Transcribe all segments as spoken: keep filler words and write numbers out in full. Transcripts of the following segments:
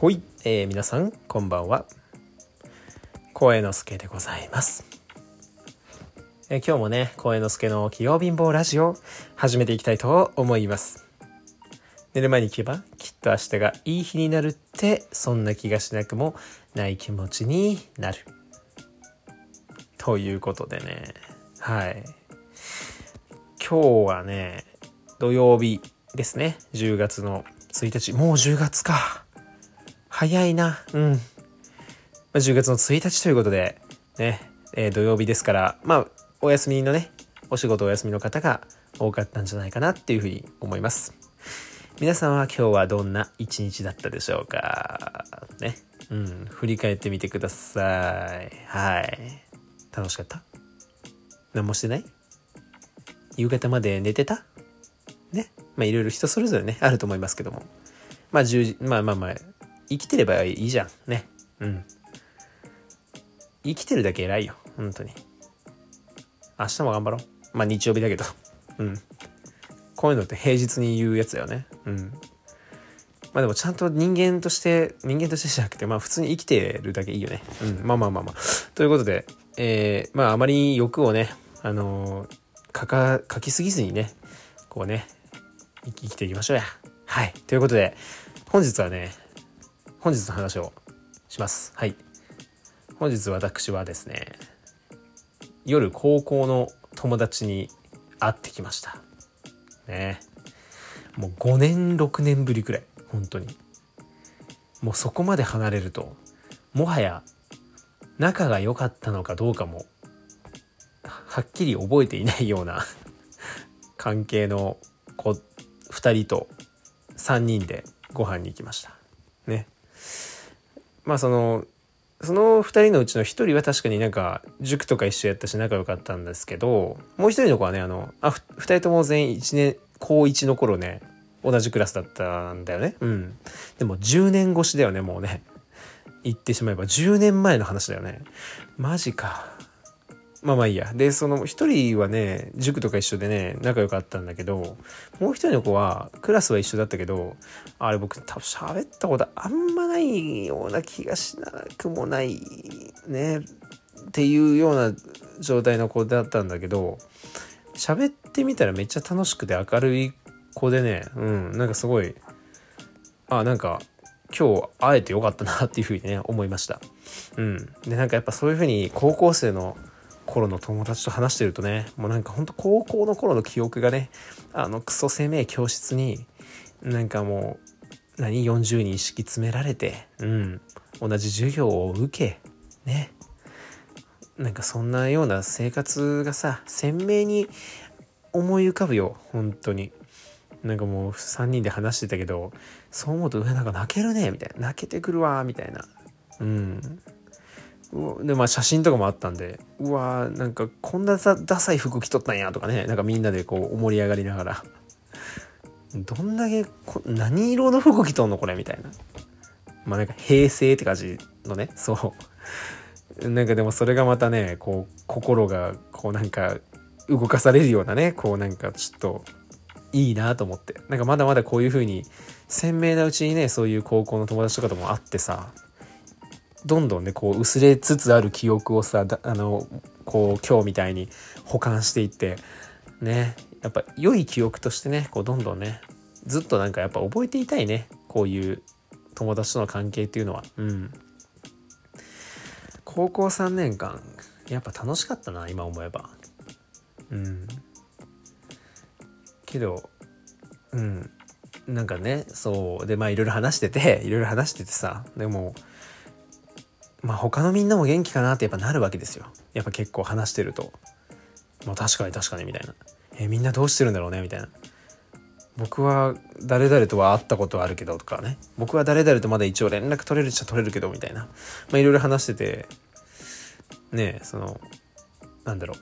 ほい、えー、皆さんこんばんは、声の助でございます。えー、今日もね、声の助の器用貧乏ラジオ始めていきたいと思います。寝る前に聞けばきっと明日がいい日になるって、そんな気がしなくもない気持ちになるということでね、はい今日はね土曜日ですね。じゅうがつのついたち、もうじゅうがつか、早いな。うんじゅうがつのついたちということでね、えー、土曜日ですから、まあお休みのね、お仕事お休みの方が多かったんじゃないかなっていうふうに思います。皆さんは今日はどんな一日だったでしょうかね。うん振り返ってみてください。はい楽しかった？何もしてない？夕方まで寝てた？ね、まあいろいろ人それぞれねあると思いますけども、まあじゅうじ、まあまあまあ生きてればいいじゃんね。うん生きてるだけ偉いよ、本当に。明日も頑張ろう。まあ日曜日だけどうんこういうのって平日に言うやつだよね。うんまあでもちゃんと人間として人間としてじゃなくて、まあ普通に生きてるだけいいよね。うんまあまあまあまあということで、えー、まああまり欲をねあのー、かかかきすぎずにね、こうね生きていきましょうや。はいということで本日はね、本日の話をします。はい本日私はですね、夜高校の友達に会ってきましたね。もうごねんろくねんぶりくらい、本当にもうそこまで離れると、もはや仲が良かったのかどうかもはっきり覚えていないような関係の子ふたりとさんにんでご飯に行きましたね。まあそのそのふたりのうちのひとりは確かになんか塾とか一緒やったし仲良かったんですけど、もうひとりの子はね、あのあふたりとも全員いちねん高いちの頃ね同じクラスだったんだよね。うんでもじゅうねん越しだよね、もうね言ってしまえばじゅうねんまえの話だよね。マジか。まあまあいいや。でそのひとりはね塾とか一緒でね仲良かったんだけど、もうひとりの子はクラスは一緒だったけど、あれ僕多分喋ったことあんまないような気がしなくもないねっていうような状態の子だったんだけど、喋ってみたらめっちゃ楽しくて明るい子でね、うんなんかすごい、あなんか今日会えてよかったなっていうふうにね思いました。うんでなんかやっぱそういうふうに高校生の頃の友達と話してるとね、もうなんかほんと高校の頃の記憶がね、あのクソせめえ教室になんかもう何よんじゅうにん敷き詰められて、うん同じ授業を受けね、なんかそんなような生活がさ鮮明に思い浮かぶよ。本当になんかもうさんにんで話してたけど、そう思うとなんか泣けるねみたいな、泣けてくるわみたいな。うんでまあ写真とかもあったんで、うわなんかこんなダサい服着とったんやとかね、なんかみんなでこう盛り上がりながらどんだけこ何色の服着とんのこれみたいな、まあなんか平成って感じのね、そうなんかでもそれがまたねこう心がこうなんか動かされるようなね、こうなんかちょっといいなと思って、なんかまだまだこういう風に鮮明なうちにね、そういう高校の友達とかとも会ってさ、どんどんねこう薄れつつある記憶をさ、あのこう今日みたいに保管していってね、やっぱ良い記憶としてねこうどんどんねずっとなんかやっぱ覚えていたいね、こういう友達との関係っていうのは。うん高校さんねんかんやっぱ楽しかったな今思えば。うんけどうんなんかねそうでまあいろいろ話してていろいろ話しててさ、でもまあ他のみんなも元気かなってやっぱなるわけですよ。やっぱ結構話してると、まあ確かに確かにみたいな、えー、みんなどうしてるんだろうねみたいな、僕は誰々とは会ったことはあるけどとかね、僕は誰々とまだ一応連絡取れるっちゃ取れるけどみたいな、まあいろいろ話しててね、えそのなんだろ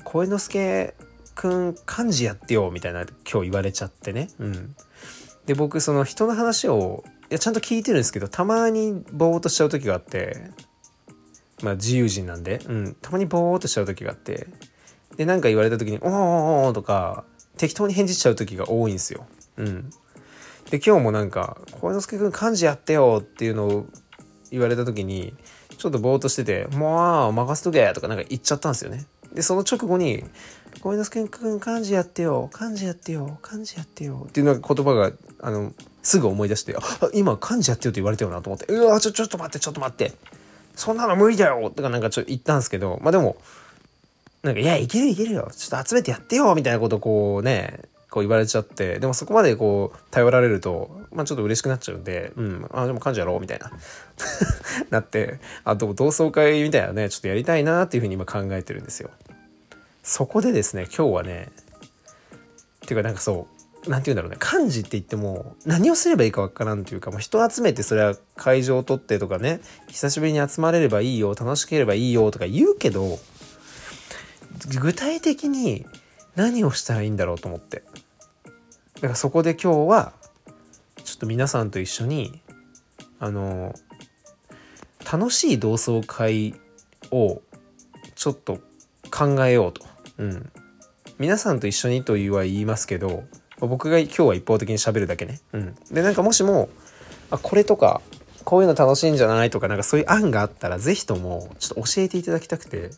う、声之助くん漢字やってよみたいな今日言われちゃってね。うんで僕その人の話をいやちゃんと聞いてるんですけど、たまにぼーっとしちゃう時があって、まあ自由人なんで、うん、たまにぼーっとしちゃう時があって、でなんか言われた時におーおーおーとか適当に返事しちゃう時が多いんですよ。うんで今日もなんか小之助くん漢字やってよっていうのを言われた時にちょっとぼーっとしてて、もう任せとけとかなんか言っちゃったんですよね。でその直後に小之助くん漢字やってよ漢字やってよ漢字やってよっていうなんか言葉があのすぐ思い出して、あ今漢字やってよって言われたよなと思って、うわちょちょっと待ってちょっと待ってそんなの無理だよとかなんかちょっと言ったんですけど、まあでもなんかいやいけるいけるよちょっと集めてやってよみたいなことをこうねこう言われちゃって、でもそこまでこう頼られるとまあちょっと嬉しくなっちゃうんで、うんあでも漢字やろうみたいななって、あと同窓会みたいなねちょっとやりたいなっていうふうに今考えてるんですよ。そこでですね今日はねっていうかなんかそうなんていうんだろうね、漢字って言っても何をすればいいかわからんというか、もう人を集めてそれは会場を取ってとかね久しぶりに集まれればいいよ楽しければいいよとか言うけど、具体的に何をしたらいいんだろうと思って、だからそこで今日はちょっと皆さんと一緒にあの楽しい同窓会をちょっと考えようと、うん、皆さんと一緒にとは言いますけど僕が今日は一方的に喋るだけね、うん、でなんかもしもあこれとかこういうの楽しいんじゃないとかなんかそういう案があったらぜひともちょっと教えていただきたくて、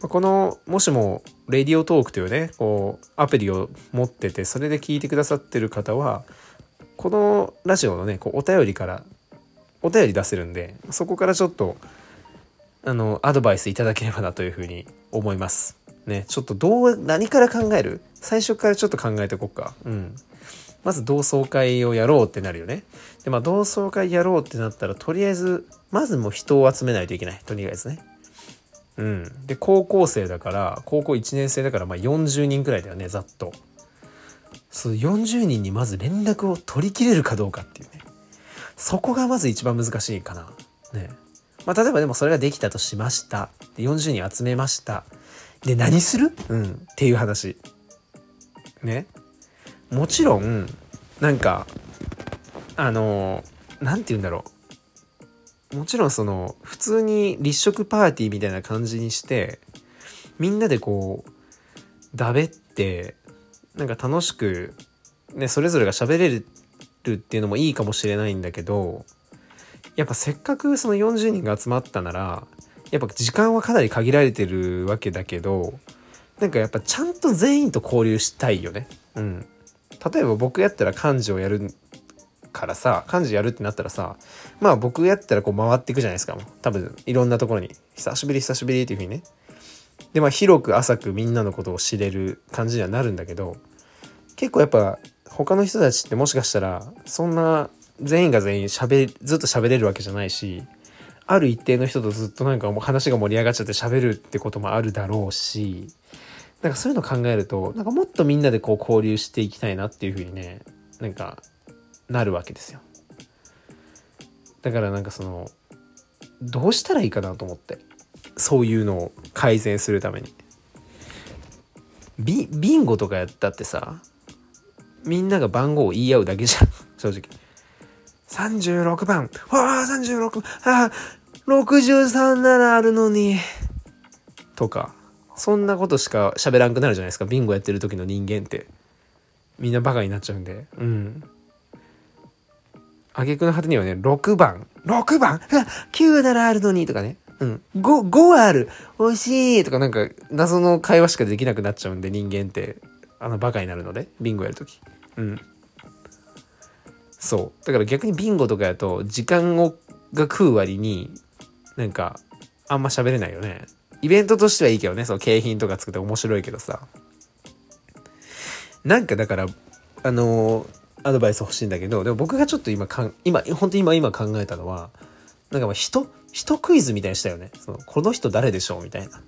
このもしもレディオトークというねこうアプリを持っててそれで聞いてくださってる方はこのラジオのねこうお便りからお便り出せるんで、そこからちょっとあのアドバイスいただければなというふうに思いますね。ちょっとどう何から考える、最初からちょっと考えておこうか、うん、まず同窓会をやろうってなるよね。でまあ同窓会やろうってなったらとりあえずまずもう人を集めないといけないとりあえずね、うん、で高校生だから高校いちねん生だからまあよんじゅうにんくらいだよねざっと。そうよんじゅうにんにまず連絡を取り切れるかどうかっていうね、そこがまず一番難しいかな、ねまあ、例えばでもそれができたとしましたでよんじゅうにん集めましたで何する、うん、っていう話ね。もちろんなんかあのなんて言うんだろう、もちろんその普通に立食パーティーみたいな感じにしてみんなでこうだべってなんか楽しくねそれぞれが喋れるっていうのもいいかもしれないんだけど、やっぱせっかくそのよんじゅうにんが集まったならやっぱ時間はかなり限られてるわけだけど、なんかやっぱちゃんと全員と交流したいよね、うん、例えば僕やったら漢字をやるからさ漢字やるってなったらさまあ僕やったらこう回っていくじゃないですか、多分いろんなところに久しぶり久しぶりっていう風にね、でまあ広く浅くみんなのことを知れる感じにはなるんだけど、結構やっぱ他の人たちってもしかしたらそんな全員が全員しゃべずっと喋れるわけじゃないし、ある一定の人とずっとなんかもう話が盛り上がっちゃって喋るってこともあるだろうし、なんかそういうの考えるとなんかもっとみんなでこう交流していきたいなっていう風にねなんかなるわけですよ。だからなんかそのどうしたらいいかなと思って、そういうのを改善するためにビ、ビンゴとかやったってさみんなが番号を言い合うだけじゃん正直。さんじゅうろくばんわあさんじゅうろくばんあろくじゅうさんならあるのにとかそんなことしか喋らんくなるじゃないですか、ビンゴやってる時の人間ってみんなバカになっちゃうんで、うん挙句の果てにはねろくばんろくばんきゅうならあるのにとかね、うん、ご, ごある惜しいとかなんか謎の会話しかできなくなっちゃうんで人間ってあのバカになるのでビンゴやるとき、うん、そうだから逆にビンゴとかやと時間をが食う割になんかあんま喋れないよね。イベントとしてはいいけどねそう景品とか作って面白いけどさ、なんかだからあのーアドバイス欲しいんだけど、でも僕がちょっと今かん今本当に今今考えたのはなんかまあ人人クイズみたいにしたよね。そのこの人誰でしょうみたいな。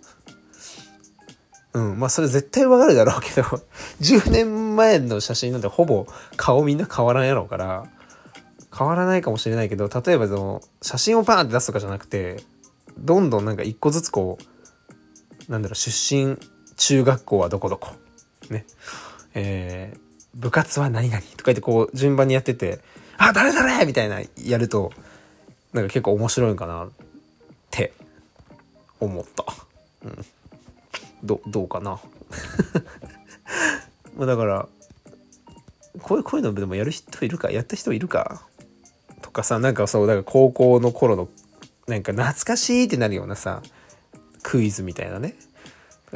うんまあそれ絶対わかるだろうけどじゅうねんまえの写真なんてほぼ顔みんな変わらんやろうから変わらないかもしれないけど、例えばその写真をパーンって出すとかじゃなくてどんどんなんか一個ずつこうなんだろう出身中学校はどこどこねえー部活は何々とか言ってこう順番にやっててあ誰誰みたいなやるとなんか結構面白いのかなって思った、うん、ど, どうかなまあだからこういうのでもやる人いるか、やった人いるかとかさ、なんかそう、だから高校の頃のなんか懐かしいってなるようなさ、クイズみたいなね、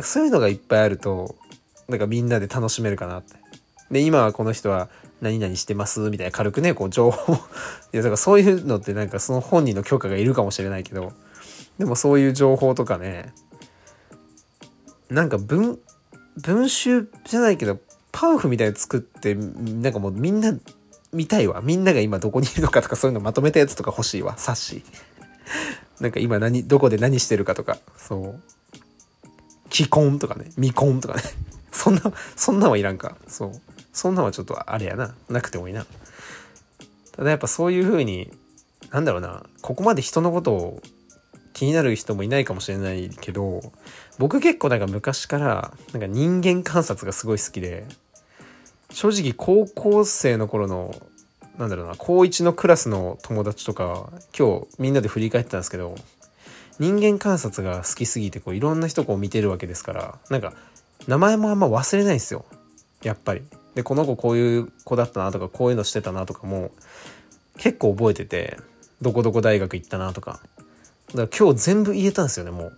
そういうのがいっぱいあるとなんかみんなで楽しめるかなって。で、今はこの人は何々してますみたいな軽くね、こう情報いやだからそういうのってなんかその本人の許可がいるかもしれないけど、でもそういう情報とかね、なんか文文集じゃないけどパンフみたいなの作って、なんかもうみんな見たいわ、みんなが今どこにいるのかとか、そういうのまとめたやつとか欲しいわ、冊子なんか今何どこで何してるかとか、そう既婚とかね、未婚とかねそんなそんなんはいらんか。そうそんなんはちょっとあれやな、なくてもいいな。ただやっぱそういう風になんだろうな、ここまで人のことを気になる人もいないかもしれないけど、僕結構なんか昔からなんか人間観察がすごい好きで、正直高校生の頃のなんだろうな、高いちのクラスの友達とか今日みんなで振り返ってたんですけど、人間観察が好きすぎてこういろんな人こう見てるわけですから、なんか名前もあんま忘れないんですよやっぱり。でこの子こういう子だったなとか、こういうのしてたなとかも結構覚えてて、どこどこ大学行ったなとか、だから今日全部言えたんですよね、もう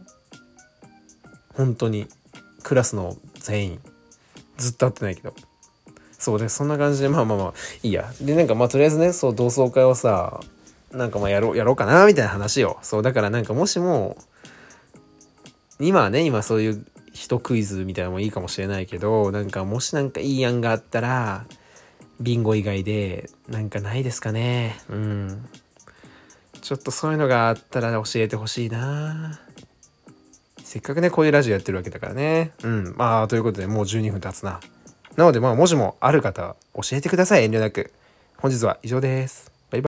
本当にクラスの全員ずっと会ってないけど。そうでそんな感じで、まあまあまあいいや。でなんかまあとりあえずね、そう同窓会をさ、なんかまあやろうやろうかなみたいな話よ。そうだからなんかもしも今はね、今そういう人クイズみたいなのもいいかもしれないけど、なんかもしなんかいい案があったらビンゴ以外でなんかないですかね。うん。ちょっとそういうのがあったら教えてほしいな。せっかくねこういうラジオやってるわけだからね。うん。まあということでもうじゅうにふん経つな。なのでまあもしもある方教えてください、遠慮なく。本日は以上です。